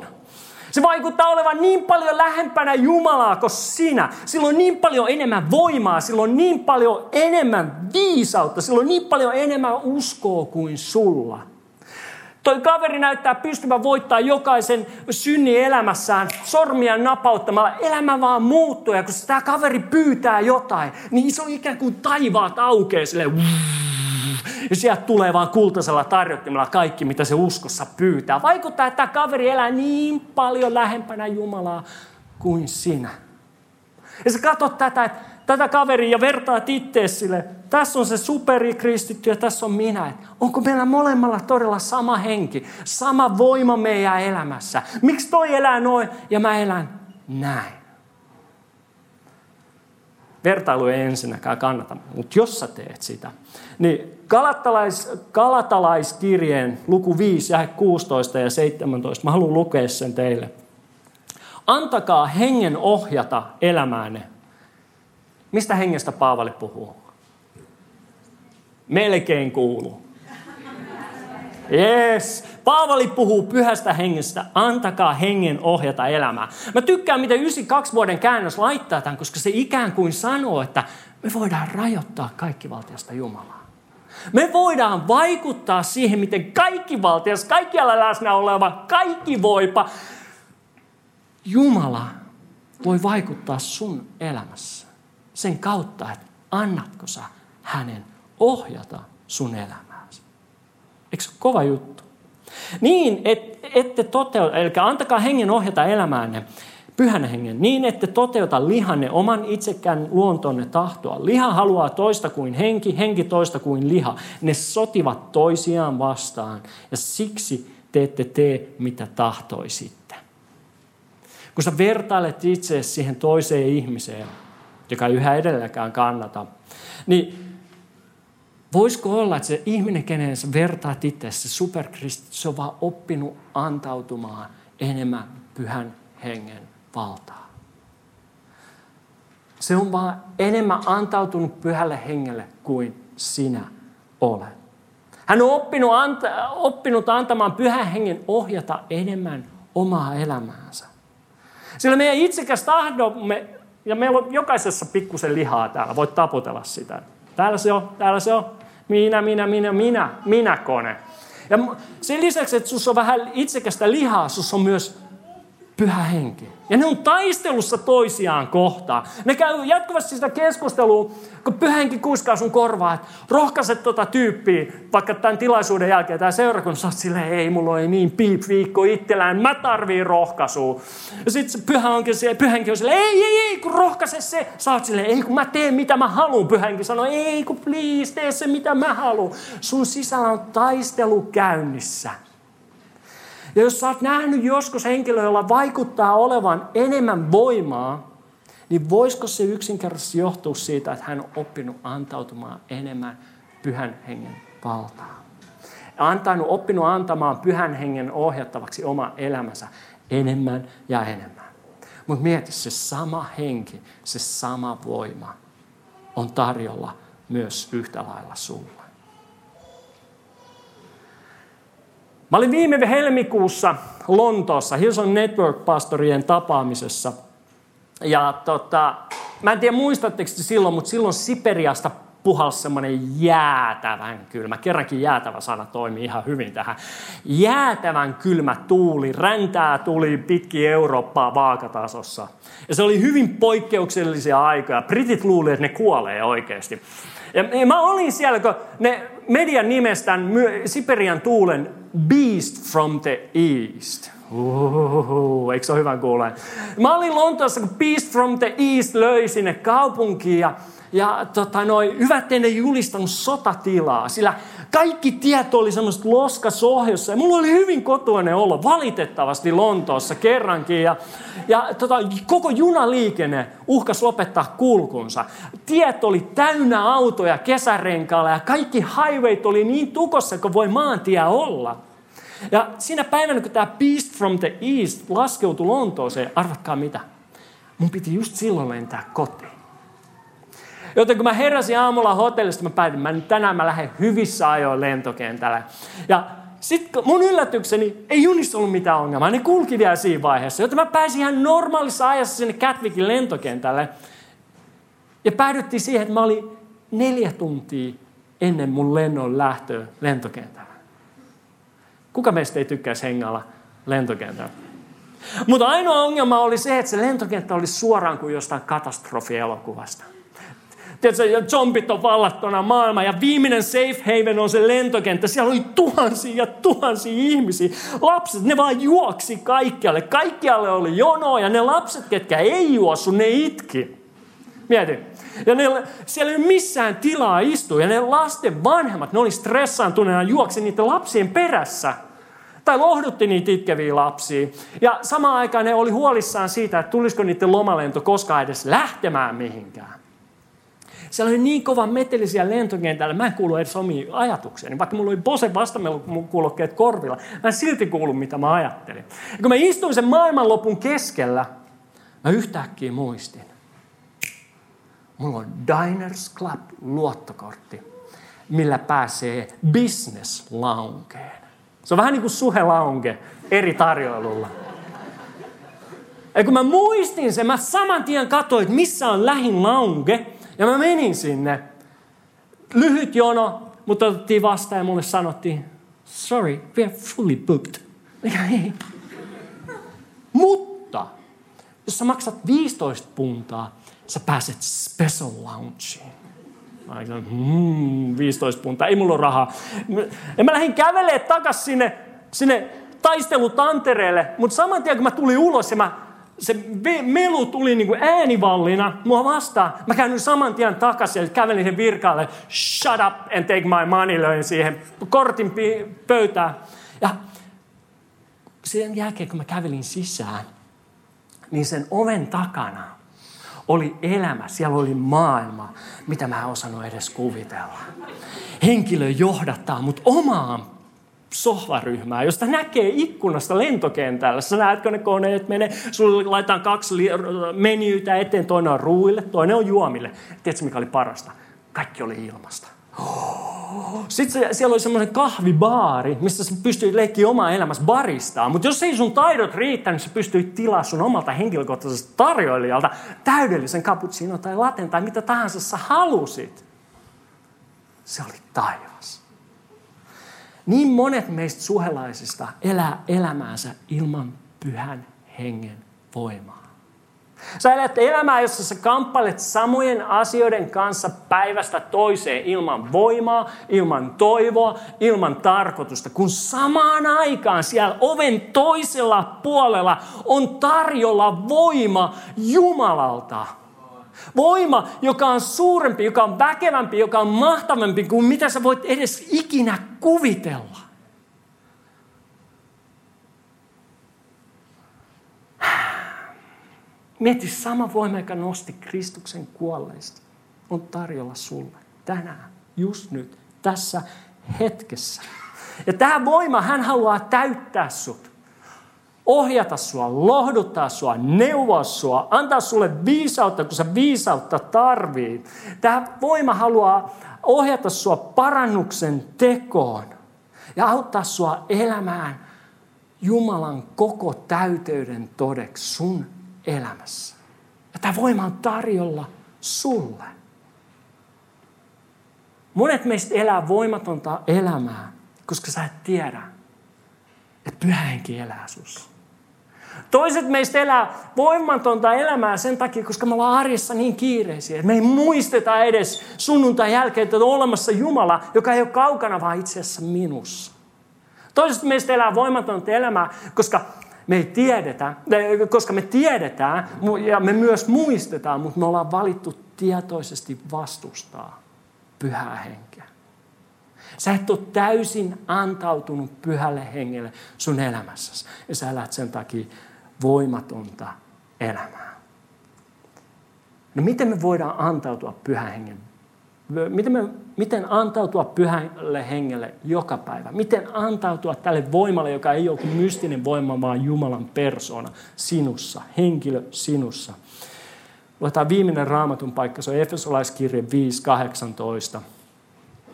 Se vaikuttaa olevan niin paljon lähempänä Jumalaa kuin sinä. Sillä on niin paljon enemmän voimaa, sillä on niin paljon enemmän viisautta, sillä on niin paljon enemmän uskoa kuin sulla. Toi kaveri näyttää pystyvän voittaa jokaisen synnin elämässään sormia napauttamalla. Elämä vaan muuttuu ja kun tämä kaveri pyytää jotain, niin se on ikään kuin taivaat aukeaa silleen. Ja sieltä tulee vaan kultaisella tarjottimella kaikki, mitä se uskossa pyytää. Vaikuttaa, että tämä kaveri elää niin paljon lähempänä Jumalaa kuin sinä. Ja sä katsot tätä kaveria ja vertaat ittees sille. Tässä on se superikristitty ja tässä on minä. Onko meillä molemmilla todella sama henki, sama voima meidän elämässä? Miksi toi elää noin ja mä elän näin? Vertailu ei ensinnäkään kannata, mutta jos sä teet sitä, niin Galatalaiskirjeen luku 5, jae 16 ja 17, mä haluan lukea sen teille. Antakaa hengen ohjata elämäänne. Mistä hengestä Paavali puhuu? Melkein kuuluu. Yes. Paavali puhuu pyhästä hengestä. Antakaa hengen ohjata elämää. Mä tykkään, miten 92 vuoden käännös laittaa tämän, koska se ikään kuin sanoo, että me voidaan rajoittaa kaikkivaltiasta Jumalaa. Me voidaan vaikuttaa siihen, miten kaikkivaltias, kaikkialla läsnä oleva, kaikki voipa Jumala voi vaikuttaa sun elämässä sen kautta, että annatko sä hänen ohjata sun elämääsi. Eikö se ole kova juttu? Niin, ette toteuta, eli antakaa hengen ohjata elämäänne, pyhän hengen, niin ette toteuta lihanne oman itsekään luontonne tahtoa. Liha haluaa toista kuin henki, henki toista kuin liha. Ne sotivat toisiaan vastaan ja siksi te ette tee mitä tahtoisitte. Kun sä vertailet itseäsi siihen toiseen ihmiseen, joka yhä edelläkään kannata, niin voisiko olla, että se ihminen, kenen sä vertaat itseäsi, se superkristitty, se on vaan oppinut antautumaan enemmän pyhän hengen valtaa. Se on vaan enemmän antautunut pyhälle hengelle kuin sinä olet. Hän on oppinut antamaan pyhän hengen ohjata enemmän omaa elämäänsä. Sillä meidän itsekäs tahdomme, ja meillä on jokaisessa pikkusen lihaa täällä, voit taputella sitä. Täällä se on, minä kone. Ja sen lisäksi, että sus on vähän itsekästä lihaa, sus on myös pyhä henki. Ja ne on taistelussa toisiaan kohtaan. Ne käy jatkuvasti sitä keskustelua, kun pyhä henki kuiskaa sun korvaa, että rohkaiset tota tyyppiä, vaikka tämän tilaisuuden jälkeen, tämä seurakunta, sä oot silleen, ei mulla ei niin piip-viikko itsellään, mä tarviin rohkaisua. Ja sit se pyhä henki on silleen, ei, kun rohkaise se. Sä oot silleen, ei kun mä teen mitä mä haluun. Pyhä henki sanoo, ei kun please, tee se mitä mä haluun. Sun sisällä on taistelu käynnissä. Ja jos sä oot nähnyt joskus henkilöä, jolla vaikuttaa olevan enemmän voimaa, niin voisiko se yksinkertaisesti johtua siitä, että hän on oppinut antautumaan enemmän pyhän hengen valtaa. Oppinut antamaan pyhän hengen ohjattavaksi oma elämänsä enemmän ja enemmän. Mutta mieti, se sama henki, se sama voima on tarjolla myös yhtä lailla sulle. Mä olin viime helmikuussa Lontoossa, Hillsong Network-pastorien tapaamisessa. Ja mä en tiedä muistatteko te silloin, mutta silloin Siperiasta puhalsi semmoinen jäätävän kylmä. Kerrankin jäätävä sana toimii ihan hyvin tähän. Jäätävän kylmä tuuli, räntää tuli pitkin Eurooppaa vaakatasossa. Ja se oli hyvin poikkeuksellisia aikoja. Britit luulivat, että ne kuolee oikeasti. Ja mä olin siellä, kun ne median nimestään Siperian tuulen Beast from the East. Eikö se ole hyvän kuuleen? Mä olin Lontoossa, kun Beast from the East löi sinne kaupunkiin ja hyvät ennen julistanut sotatilaa, sillä Kaikki tieto oli semmoista loskasohjossa ja mulla oli hyvin kotoinen olo, valitettavasti Lontoossa kerrankin. Ja koko junaliikenne uhkasi lopettaa kulkunsa. Tiet oli täynnä autoja kesärenkaalla ja kaikki highwayt oli niin tukossa kuin voi maantie olla. Ja siinä päivänä, kun tämä Beast from the East laskeutui Lontooseen, arvatkaa mitä? Mun piti just silloin lentää kotiin. Joten kun mä heräsin aamulla hotellista, mä päätin, tänään mä lähden hyvissä ajoin lentokentälle. Ja sitten mun yllätykseni ei junissa ollut mitään ongelmaa, ne kulki vielä siinä vaiheessa. Joten mä pääsin ihan normaalissa ajassa sinne Katvikin lentokentälle. Ja päädyttiin siihen, että mä olin 4 tuntia ennen mun lennon lähtöä lentokentällä. Kuka meistä ei tykkäisi hengailla lentokentällä? Mutta ainoa ongelma oli se, että se lentokenttä oli suoraan kuin jostain katastrofielokuvasta. Tiedätkö, zombit on vallattuna maailma ja viimeinen safe haven on se lentokenttä. Siellä oli tuhansia ja tuhansia ihmisiä. Lapset, ne vaan juoksi kaikkialle. Kaikkialle oli jonoa ja ne lapset, ketkä ei juossu, ne itki. Mieti. Ja siellä ei missään tilaa istua. Ja ne lasten vanhemmat, ne oli stressaantuneena juoksi niiden lapsien perässä. Tai lohdutti niitä itkeviä lapsia. Ja samaan aikaan ne oli huolissaan siitä, että tulisiko niiden lomalento koskaan edes lähtemään mihinkään. Siellä oli niin kova meteli siellä lentokentällä, mä en kuulu edes omiin ajatukseni. Vaikka mulla oli Bose vastakuulokkeet korvilla, mä en silti kuulu, mitä mä ajattelin. Ja kun mä istuin sen maailmanlopun keskellä, mä yhtäkkiä muistin. Mulla on Diners Club -luottokortti, millä pääsee business loungeen. Se on vähän niin kuin Suhe lounge eri tarjoilulla. Ja kun mä muistin sen, mä saman tien katsoin, että missä on lähin lounge. Ja mä menin sinne. Lyhyt jono, mutta otettiin vastaan ja mulle sanottiin, sorry, we are fully booked. Mutta, jos sä maksat 15 puntaa, sä pääset special loungeen. Mä sanoin, 15 puntaa, ei mulla ole rahaa. Ja mä lähdin kävelemään takas sinne taistelutantereelle, mutta saman tien kun mä tulin ulos ja se melu tuli niin kuin äänivallina mua vastaan. Mä käännyin saman tien takaisin ja kävelin sen virkaalle. Shut up and take my money, löin siihen kortin pöytään. Ja sen jälkeen, kun mä kävelin sisään, niin sen oven takana oli elämä. Siellä oli maailma, mitä mä en osannut edes kuvitella. Henkilö johdattaa mut omaan sohvaryhmää, josta näkee ikkunasta lentokentällä. Sä näetkö ne koneet menee, sulle laitetaan 2 menyytä eteen, toinen on ruuille, toinen on juomille. Tiedätkö mikä oli parasta? Kaikki oli ilmasta. Sitten siellä oli semmoinen kahvibaari, missä sä pystyit leikkiä omaa elämässä baristaa. Mutta jos ei sun taidot riittää, niin sä pystyit tilaa sun omalta henkilökohtaiselta tarjoilijalta täydellisen cappuccino tai laten tai mitä tahansa sä halusit. Se oli taivas. Niin monet meistä suhelaisista elää elämäänsä ilman Pyhän Hengen voimaa. Sä elät elämää, jossa sä kamppailet samojen asioiden kanssa päivästä toiseen ilman voimaa, ilman toivoa, ilman tarkoitusta. Kun samaan aikaan siellä oven toisella puolella on tarjolla voima Jumalalta. Voima, joka on suurempi, joka on väkevämpi, joka on mahtavampi kuin mitä sä voit edes ikinä kuvitella. Mieti, sama voima, joka nosti Kristuksen kuolleista, on tarjolla sulle tänään, just nyt, tässä hetkessä. Ja tämä voima, hän haluaa täyttää sut. Ohjata sua, lohduttaa sua, neuvoa sua, antaa sulle viisautta, kun sä viisautta tarvii. Tämä voima haluaa ohjata sua parannuksen tekoon ja auttaa sua elämään Jumalan koko täyteyden todeksi sun elämässä. Ja tämä voima on tarjolla sulle. Monet meistä elää voimatonta elämää, koska sä et tiedä, että Pyhä Henki elää sussa. Toiset meistä elää voimatonta elämää sen takia, koska me ollaan arjessa niin kiireisiä, että me ei muisteta edes sunnuntain jälkeen, että on olemassa Jumala, joka ei ole kaukana, vaan itse asiassa minussa. Toiset meistä elää voimatonta elämää, koska me tiedetään ja me myös muistetaan, mutta me ollaan valittu tietoisesti vastustaa Pyhää Henkeä. Sä et ole täysin antautunut pyhälle hengelle sun elämässäsi. Ja sä elät sen takia voimatonta elämää. No miten me voidaan antautua pyhän hengen? Miten antautua pyhälle hengelle joka päivä? Miten antautua tälle voimalle, joka ei ole kuin mystinen voima, vaan Jumalan persoona sinussa, henkilö sinussa? Luetaan viimeinen raamatun paikka, se on Efesolaiskirje 5.18.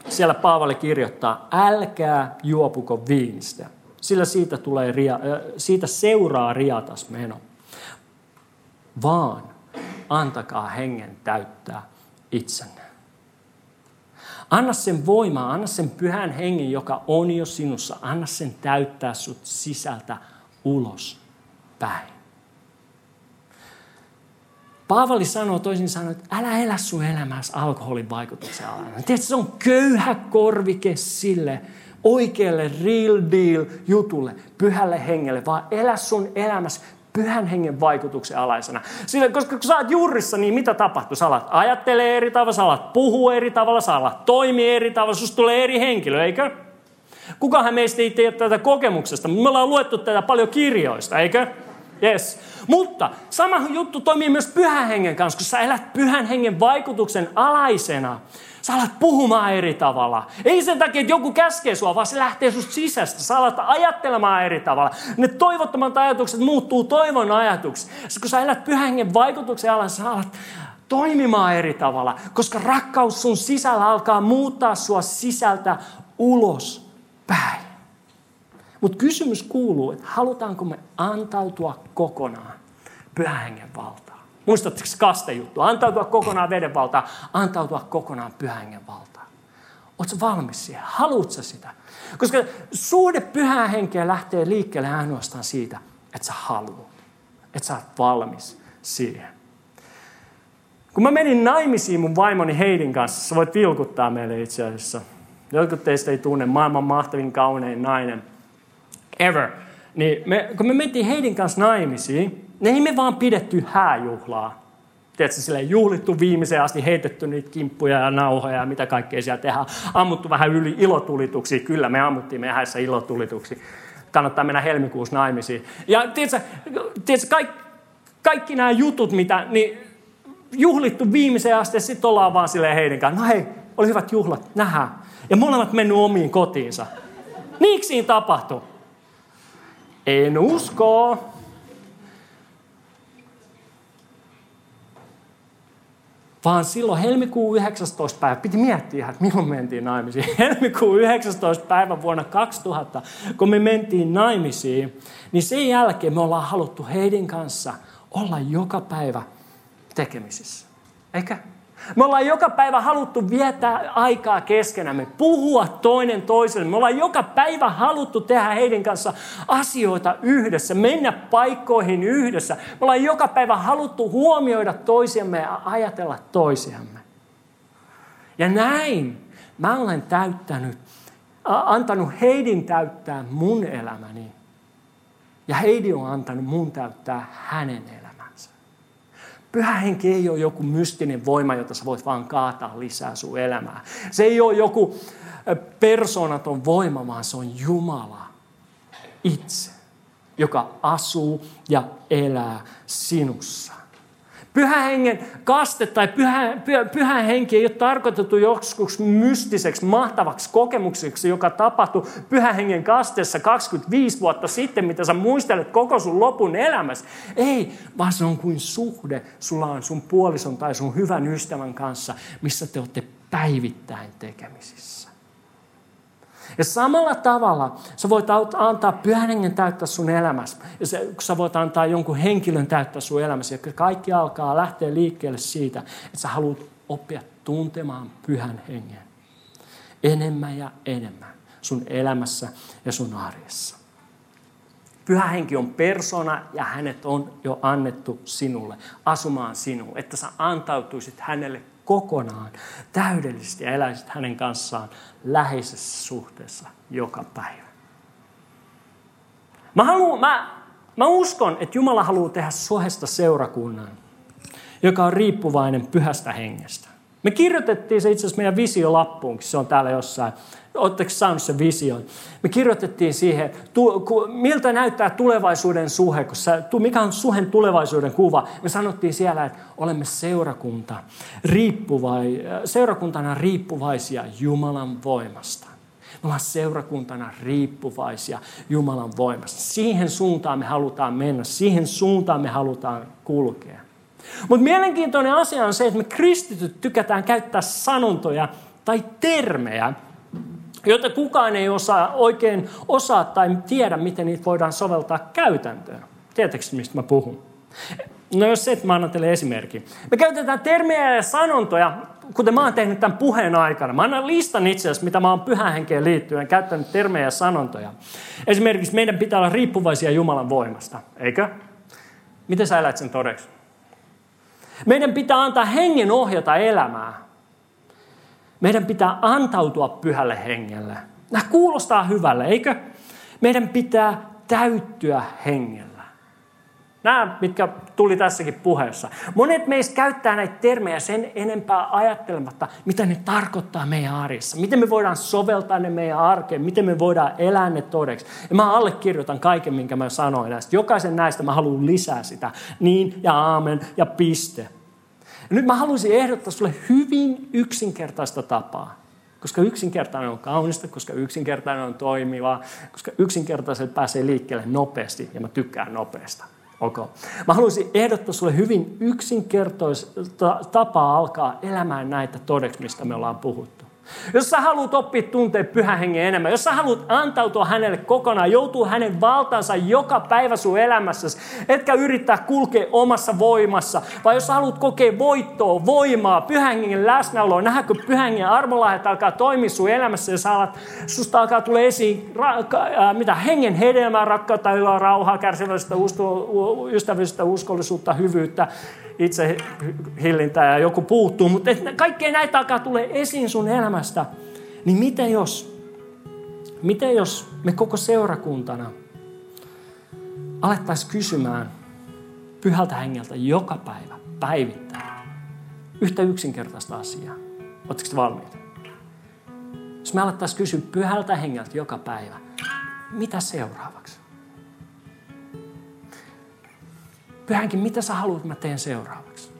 Siellä Paavali kirjoittaa, älkää juopuko viinistä, sillä siitä seuraa riatas meno, vaan antakaa hengen täyttää itsenne. Anna sen voimaa, anna sen pyhän hengen, joka on jo sinussa. Anna sen täyttää sut sisältä ulos päin. Paavali sanoo toisin sanoen, että älä elä sun elämässä alkoholin vaikutuksen alainen. Tiedätkö, se on köyhä korvike sille oikealle real deal jutulle, pyhälle hengelle, vaan elä sun elämässä pyhän hengen vaikutuksen alaisena. Sillä, koska kun sä oot juurissa, niin mitä tapahtuu? Sä alat ajattelee eri tavalla, sä alat puhua eri tavalla, sä alat toimia eri tavalla, susta tulee eri henkilö, eikö? Kukahan meistä ei tiedä tätä kokemuksesta, mutta me ollaan luettu tätä paljon kirjoista, eikö? Yes. Mutta sama juttu toimii myös pyhän hengen kanssa, kun sä elät pyhän hengen vaikutuksen alaisena. Sä alat puhumaan eri tavalla. Ei sen takia, että joku käskee sua, vaan se lähtee susta sisästä. Sä alat ajattelemaan eri tavalla. Ne toivottomat ajatukset muuttuu toivon ajatuksiksi. Kun sä elät pyhän hengen vaikutuksen alaisena, sä alat toimimaan eri tavalla, koska rakkaus sun sisällä alkaa muuttaa sua sisältä ulos päin. Mutta kysymys kuuluu, että halutaanko me antautua kokonaan pyhän hengen valtaan? Muistatteko kaste juttu? Antautua kokonaan veden valtaan, antautua kokonaan pyhän hengen valtaan. Oletko valmis siihen? Haluatko sitä? Koska suhde pyhään henkeen lähtee liikkeelle ainoastaan siitä, että sä haluat. Että sä oot valmis siihen. Kun mä menin naimisiin mun vaimoni Heidin kanssa, sä voit vilkuttaa meille itse asiassa. Jotkut teistä ei tunne, maailman mahtavin, kaunein nainen. Ever. Niin kun me mentiin Heidin kanssa naimisiin, niin me vaan pidetty hääjuhlaa. Tiedätkö, silleen juhlittu viimeiseen asti, heitetty niitä kimppuja ja nauhoja ja mitä kaikkea siellä tehdään. Ammuttu vähän yli ilotulituksia. Kyllä, me ammuttiin meidän häissä ilotulituksia. Kannattaa mennä helmikuussa naimisiin. Ja tiedätkö kaikki nämä jutut, mitä niin juhlittu viimeiseen asti, sitten ollaan vaan silleen Heidin kanssa. No hei, oli hyvät juhlat, nähdään. Ja molemmat mennyt omiin kotiinsa. Niiksi siinä tapahtui. En usko. Vaan silloin helmikuun 19. päivä, piti miettiä ihan, että milloin mentiin naimisiin. Helmikuun 19. päivä vuonna 2000, kun me mentiin naimisiin, niin sen jälkeen me ollaan haluttu Heidin kanssa olla joka päivä tekemisissä. Eikä? Me ollaan joka päivä haluttu viettää aikaa keskenämme, puhua toinen toiselle. Me ollaan joka päivä haluttu tehdä Heidin kanssa asioita yhdessä, mennä paikkoihin yhdessä. Me ollaan joka päivä haluttu huomioida toisiamme ja ajatella toisiamme. Ja näin mä olen antanut Heidin täyttää mun elämäni. Ja Heidi on antanut mun täyttää hänen elämäni. Pyhä henki ei ole joku mystinen voima, jota sä voit vaan kaataa lisää sun elämää. Se ei ole joku persoonaton voima, vaan se on Jumala itse, joka asuu ja elää sinussa. Pyhän hengen kaste tai pyhä henki ei ole tarkoitettu joskus mystiseksi, mahtavaksi kokemukseksi, joka tapahtui pyhän hengen kasteessa 25 vuotta sitten, mitä sä muistelet koko sun lopun elämässä. Ei, vaan se on kuin suhde sulla on sun puolison tai sun hyvän ystävän kanssa, missä te olette päivittäin tekemisissä. Ja samalla tavalla sä voit antaa pyhän hengen täyttää sun elämässä. Ja sä voit antaa jonkun henkilön täyttää sun elämässä. Ja kaikki alkaa lähteä liikkeelle siitä, että sä haluat oppia tuntemaan pyhän hengen. Enemmän ja enemmän sun elämässä ja sun arjessa. Pyhä henki on persona ja hänet on jo annettu sinulle, asumaan sinuun. Että sä antautuisit hänelle kokonaan, täydellisesti ja eläisit hänen kanssaan läheisessä suhteessa joka päivä. Mä uskon, että Jumala haluaa tehdä Suhesta seurakunnan, joka on riippuvainen pyhästä hengestä. Me kirjoitettiin se itse asiassa meidän visiolappuunkin, se on täällä jossain. Oletteko saanut sen vision? Me kirjoitettiin siihen, miltä näyttää tulevaisuuden suhe, mikä on suhen tulevaisuuden kuva. Me sanottiin siellä, että olemme seurakuntana riippuvaisia Jumalan voimasta. Me ollaan seurakuntana riippuvaisia Jumalan voimasta. Siihen suuntaan me halutaan mennä, siihen suuntaan me halutaan kulkea. Mutta mielenkiintoinen asia on se, että me kristityt tykätään käyttää sanontoja tai termejä, joita kukaan ei oikein osaa tai tiedä, miten niitä voidaan soveltaa käytäntöön. Tiedättekö, mistä mä puhun? No jos se, että mä annan teille esimerkin. Me käytetään termejä ja sanontoja, kuten mä oon tehnyt tämän puheen aikana. Mä annan listan itse asiassa, mitä mä oon pyhän henkeen liittyen käyttänyt termejä ja sanontoja. Esimerkiksi meidän pitää olla riippuvaisia Jumalan voimasta, eikö? Miten sä elät sen todeksi? Meidän pitää antaa hengen ohjata elämää. Meidän pitää antautua pyhälle hengelle. Nämä kuulostaa hyvälle, eikö? Meidän pitää täyttyä hengellä. Nämä, mitkä tuli tässäkin puheessa. Monet meistä käyttää näitä termejä sen enempää ajattelematta, mitä ne tarkoittaa meidän arjessa. Miten me voidaan soveltaa ne meidän arkeen, miten me voidaan elää ne todeksi. Ja mä allekirjoitan kaiken, minkä mä sanoin näistä. Jokaisen näistä mä haluan lisää sitä. Niin ja aamen ja piste. Ja nyt mä haluaisin ehdottaa sulle hyvin yksinkertaista tapaa, koska yksinkertainen on kaunista, koska yksinkertainen on toimiva, koska yksinkertaiset pääsee liikkeelle nopeasti ja mä tykkään nopeasta. Okay. Mä haluaisin ehdottaa sulle hyvin yksinkertaista tapaa alkaa elämään näitä todeksi, mistä me ollaan puhuttu. Jos sä haluat oppia tuntea pyhän hengen enemmän, jos sä haluat antautua hänelle kokonaan, joutua hänen valtaansa joka päivä sun elämässäsi, etkä yrittää kulkea omassa voimassa, vai jos sä haluat kokea voittoa, voimaa, pyhän hengen läsnäoloa, nähdä kun pyhän hengen armolahjat alkaa toimia sun elämässä ja susta alkaa tulla esiin hengen hedelmää, rakkautta, iloa, rauhaa, kärsivällisyyttä, ystävällisyyttä, uskollisuutta, hyvyyttä, itse hillintää ja joku puuttuu, mutta kaikkea näitä alkaa tulla esiin sun elämästä, niin miten jos me koko seurakuntana alettaisiin kysymään pyhältä hengeltä joka päivä, päivittäin, yhtä yksinkertaista asiaa. Oletteko te valmiita? Jos me alettaisiin kysyä pyhältä hengeltä joka päivä, mitä seuraavaksi? Pyhänkin, mitä sä haluat, mä teen seuraavaksi?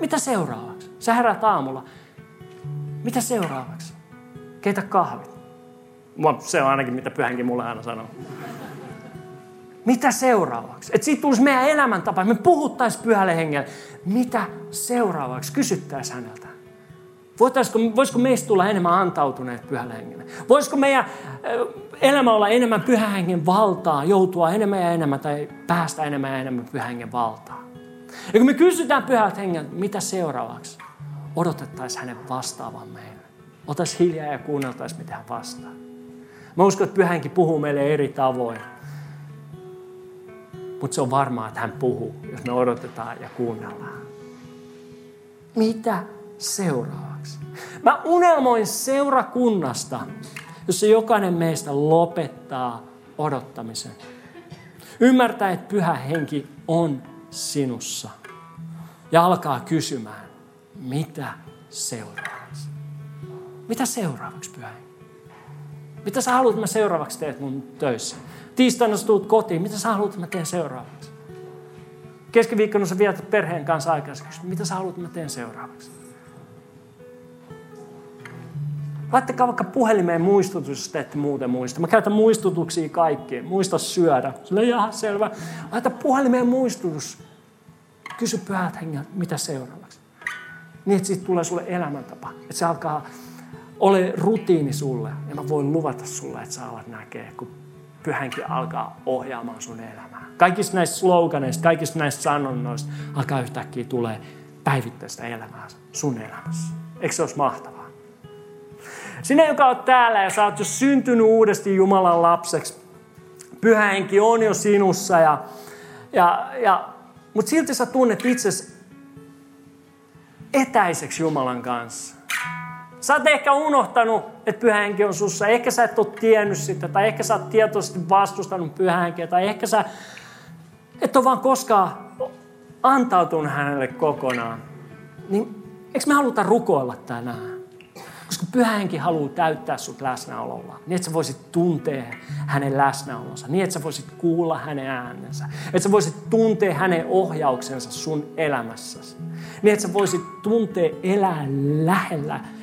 Mitä seuraavaksi? Sä herät aamulla. Mitä seuraavaksi? Keitä kahvit? Se on ainakin, mitä pyhänkin mulle aina sanoo. Mitä seuraavaksi? Että siitä tulisi meidän elämäntapa. Me puhuttaisiin pyhälle hengelle. Mitä seuraavaksi? Kysyttäisiin häneltä. Voisiko meistä tulla enemmän antautuneet pyhälle hengelle? Voisiko meidän elämä olla enemmän pyhän hengen valtaa, joutua enemmän ja enemmän tai päästä enemmän ja enemmän pyhän hengen valtaa? Ja kun me kysytään pyhältä hengeltä, mitä seuraavaksi? Odotettaisiin hänen vastaavan meille. Oltaisiin hiljaa ja kuunneltaisiin, mitä hän vastaa. Mä uskon, että pyhä henki puhuu meille eri tavoin. Mutta se on varmaa, että hän puhuu, jos me odotetaan ja kuunnellaan. Mitä seuraavaksi? Mä unelmoin seurakunnasta, jossa jokainen meistä lopettaa odottamisen. Ymmärtää, että pyhä henki on sinussa. Ja alkaa kysymään. Mitä seuraavaksi? Mitä seuraavaksi, pyhä henki? Mitä sä haluat, mä seuraavaksi teet mun töissä? Tiistaina sä tulet kotiin. Mitä sä haluat, mä teen seuraavaksi? Keskiviikkona sä vietät perheen kanssa aikaisemmin. Mitä sä haluat, mä teen seuraavaksi? Laittakaa vaikka puhelimeen muistutus, jos te ette muuten muista. Mä käytän muistutuksia kaikkiin. Muista syödä. Sille jaha, selvä. Laita puhelimeen muistutus. Kysy pyhältä hengeltä, mitä seuraavaksi? Niin, että siitä tulee sulle elämäntapa. Että se alkaa olla rutiini sulle. Ja mä voin luvata sulle, että sä alat näkee, kun pyhänkin alkaa ohjaamaan sun elämää. Kaikista näistä sloganeista, kaikista näistä sanonnoista alkaa yhtäkkiä tulee päivittäistä elämää sun elämässä. Eikö se olisi mahtavaa? Sinä, joka oot täällä ja sä oot jo syntynyt uudesti Jumalan lapseksi. Pyhä henki on jo sinussa. Mutta silti sä tunnet itsesi etäiseksi Jumalan kanssa. Sä oot ehkä unohtanut, että pyhä henki on sussa. Ehkä sä et ole tiennyt sitä, tai ehkä sä oot tietoisesti vastustanut pyhä henkeä, tai ehkä sä et ole vaan koskaan antautunut hänelle kokonaan. Niin Eikö me haluta rukoilla tänään? Koska Pyhä Henki haluaa täyttää sut läsnäololla, niin että sä voisit tuntea hänen läsnäolonsa, niin että sä voisit kuulla hänen äänensä, että sä voisit tuntea hänen ohjauksensa sun elämässäsi, niin että sä voisit tuntea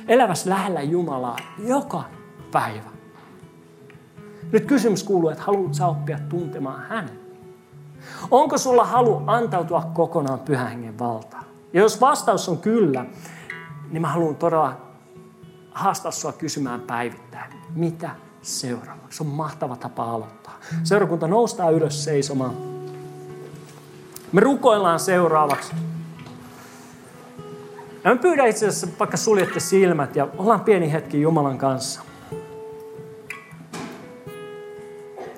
eläväs lähellä Jumalaa joka päivä. Nyt kysymys kuuluu, että haluatko sä oppia tuntemaan hänen? Onko sulla halu antautua kokonaan Pyhän Hengen valtaan? Ja jos vastaus on kyllä, niin mä haluan todella haastaa sua kysymään päivittäin, mitä seuraavaksi? Se on mahtava tapa aloittaa. Seurakunta noustaa ylös seisomaan. Me rukoillaan seuraavaksi. Ja me pyydän itse asiassa, vaikka suljette silmät ja ollaan pieni hetki Jumalan kanssa.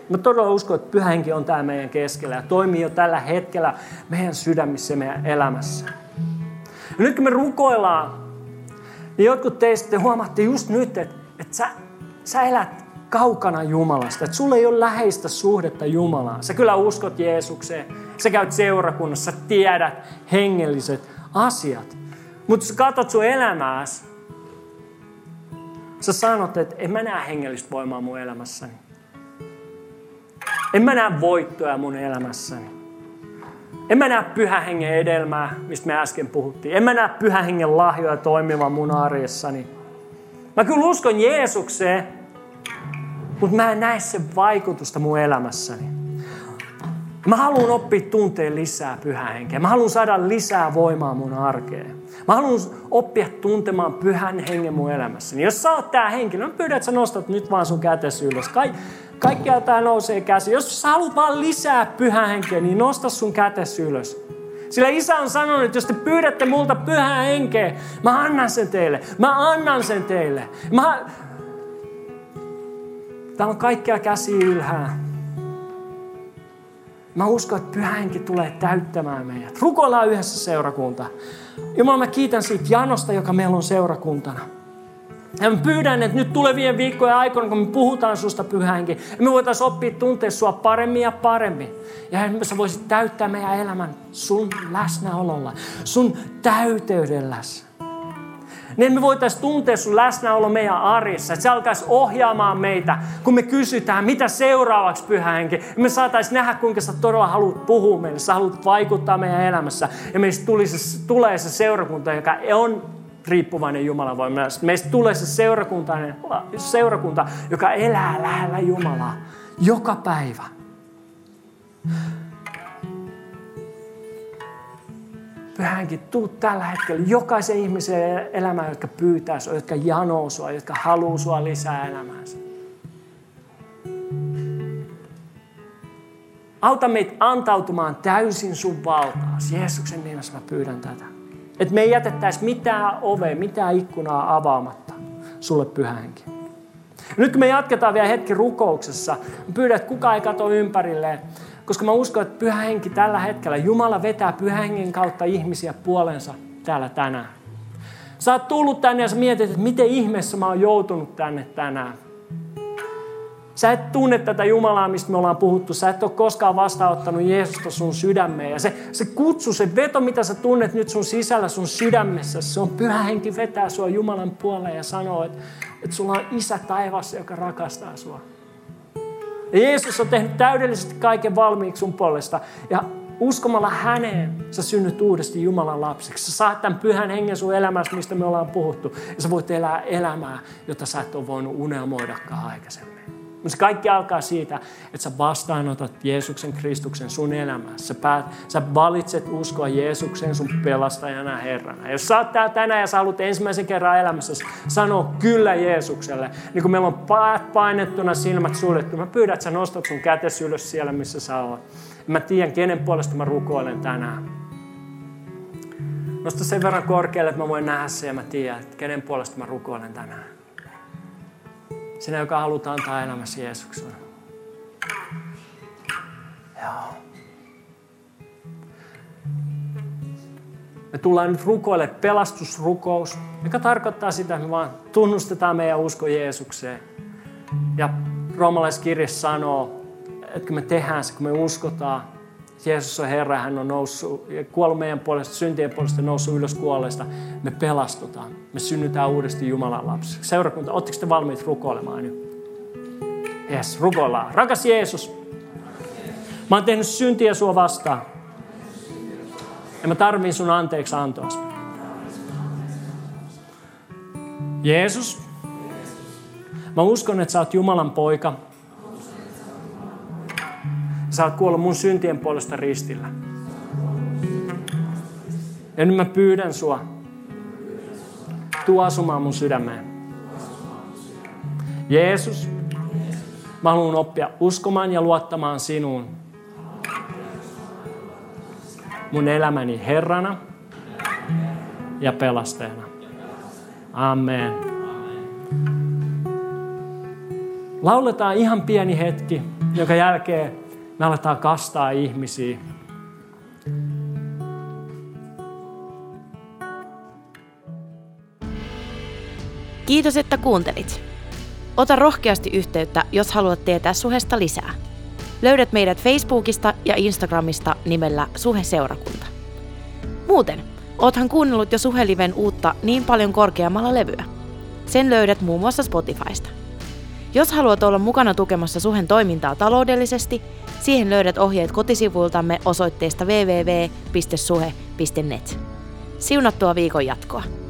Mä todella uskon, että Pyhä Henki on täällä meidän keskellä ja toimii jo tällä hetkellä meidän sydämissä ja meidän elämässä. Ja nyt kun me rukoillaan, niin jotkut teistä huomaatte just nyt, että sä elät kaukana Jumalasta. Että sulla ei ole läheistä suhdetta Jumalaan. Sä kyllä uskot Jeesukseen. Sä käyt seurakunnassa, sä tiedät hengelliset asiat. Mutta sä katsot sun elämääsi. Sä sanot, että en mä näe hengellistä voimaa mun elämässäni. En mä näe voittoja mun elämässäni. En mä näe Pyhän Hengen edelmää, mistä me äsken puhuttiin. En mä näe Pyhän Hengen lahjoja toimivan mun arjessani. Mä kyllä uskon Jeesukseen, mutta mä en näe sen vaikutusta mun elämässäni. Mä haluan oppia tuntea lisää Pyhän Henkeä. Mä haluan saada lisää voimaa mun arkeen. Mä haluan oppia tuntemaan Pyhän Hengen mun elämässäni. Jos sä oot tää henkilö, mä pyydän, että sä nostat nyt vaan sun kätesi ylös. Kaikkialla tää nousee käsi. Jos sä haluat vaan lisää Pyhää Henkeä, niin nosta sun kätesi ylös. Sillä Isä on sanonut, että jos te pyydätte multa Pyhää Henkeä, mä annan sen teille. Mä annan sen teille. Täällä on kaikkia käsi ylhää. Mä uskon, että Pyhä Henki tulee täyttämään meidät. Rukoillaan yhdessä seurakunta. Jumala, mä kiitän siitä janosta, joka meillä on seurakuntana. Ja mä pyydän, että nyt tulevien viikkojen aikoina, kun me puhutaan susta Pyhä Henki, me voitaisiin oppia tuntea sua paremmin ja paremmin. Ja sä voisit täyttää meidän elämän sun läsnäololla, sun täyteydelläsi. Niin me voitaisiin tuntea sun läsnäolo meidän arjessa, että se alkaisi ohjaamaan meitä, kun me kysytään, mitä seuraavaksi Pyhä Henki. Me saataisiin nähdä, kuinka sä todella haluat puhua meille, sä haluat vaikuttaa meidän elämässä. Ja meistä tulee se seurakunta, joka on riippuvainen Jumalan voimasta. Meistä tulee se seurakunta, joka elää lähellä Jumalaa joka päivä. Pyhä Henki, tuu tällä hetkellä jokaisen ihmisen elämään, jotka pyytää sua, jotka janoo sua, jotka haluaa sua lisää elämäänsä. Auta meitä antautumaan täysin sun valtaasi. Jeesuksen nimessä mä pyydän tätä. Että me ei jätettäisi mitään ovea, mitään ikkunaa avaamatta sulle Pyhä Henki. Nyt kun me jatketaan vielä hetki rukouksessa, pyydän, että kukaan ei katso ympärilleen. Koska mä uskon, että Pyhä Henki tällä hetkellä, Jumala vetää Pyhän Hengen kautta ihmisiä puolensa täällä tänään. Sä oot tullut tänne ja sä mietit, että miten ihmeessä mä oon joutunut tänne tänään. Sä et tunne tätä Jumalaa, mistä me ollaan puhuttu. Sä et ole koskaan vastaanottanut Jeesusta sun sydämeen. Ja se kutsu, se veto, mitä sä tunnet nyt sun sisällä, sun sydämessä, se on Pyhä Henki vetää sua Jumalan puoleen ja sanoo, että sulla on Isä taivassa, joka rakastaa sua. Ja Jeesus on tehnyt täydellisesti kaiken valmiiksi sun puolesta. Ja uskomalla häneen sä synnyt uudesti Jumalan lapseksi. Sä saat tämän Pyhän Hengen sun elämässä, mistä me ollaan puhuttu. Ja sä voit elää elämää, jota sä et ole voinut unelmoidakaan aikaisemmin. Mutta se kaikki alkaa siitä, että sä vastaanotat Jeesuksen Kristuksen sun elämässä. Sä valitset uskoa Jeesukseen sun pelastajana Herrana. Jos sä oot täällä tänään ja sä haluat ensimmäisen kerran elämässäsi sanoa kyllä Jeesukselle, niin kun meillä on päät painettuna, silmät suljettuna, mä pyydän, että sä nostat sun kätesi ylös siellä, missä sä oot. Mä tiedän, kenen puolesta mä rukoilen tänään. Nosta sen verran korkealle, että mä voin nähdä sen ja mä tiedän, että kenen puolesta mä rukoilen tänään. Sinä, joka haluat antaa elämäsi Jeesukselle. Joo. Me tullaan nyt rukoille pelastusrukous, joka tarkoittaa sitä, että me vaan tunnustetaan meidän usko Jeesukseen. Ja roomalaiskirja sanoo, että kun me tehdään se, kun me uskotaan, Jeesus on Herra, hän on noussut ja kuollut meidän puolesta, syntien puolesta, noussut ylös kuolleista. Me pelastutaan. Me synnytään uudesti Jumalan lapseksi. Seurakunta, ootteko te valmiit rukoilemaan nyt? Yes, rukoillaan. Rakas Jeesus, mä oon tehnyt syntiä sua vastaan. Ja mä tarviin sun anteeksi antoas. Jeesus, mä uskon, että sä oot Jumalan poika. Sä oot kuollut mun syntien puolesta ristillä. Ja nyt mä pyydän sua. Tuu asumaan mun sydämeen. Jeesus, mä haluan oppia uskomaan ja luottamaan sinuun. Mun elämäni Herrana ja pelastajana. Amen. Lauletaan ihan pieni hetki, jonka jälkeen me aletaan kastaa ihmisiä. Kiitos, että kuuntelit. Ota rohkeasti yhteyttä, jos haluat tietää Suhesta lisää. Löydät meidät Facebookista ja Instagramista nimellä Suhe-seurakunta. Muuten, oothan kuunnellut jo Suhe-liven uutta Niin paljon korkeammalla levyä. Sen löydät muun muassa Spotifysta. Jos haluat olla mukana tukemassa Suhen toimintaa taloudellisesti, siihen löydät ohjeet kotisivuiltamme osoitteesta www.suhe.net. Siunattua viikon jatkoa!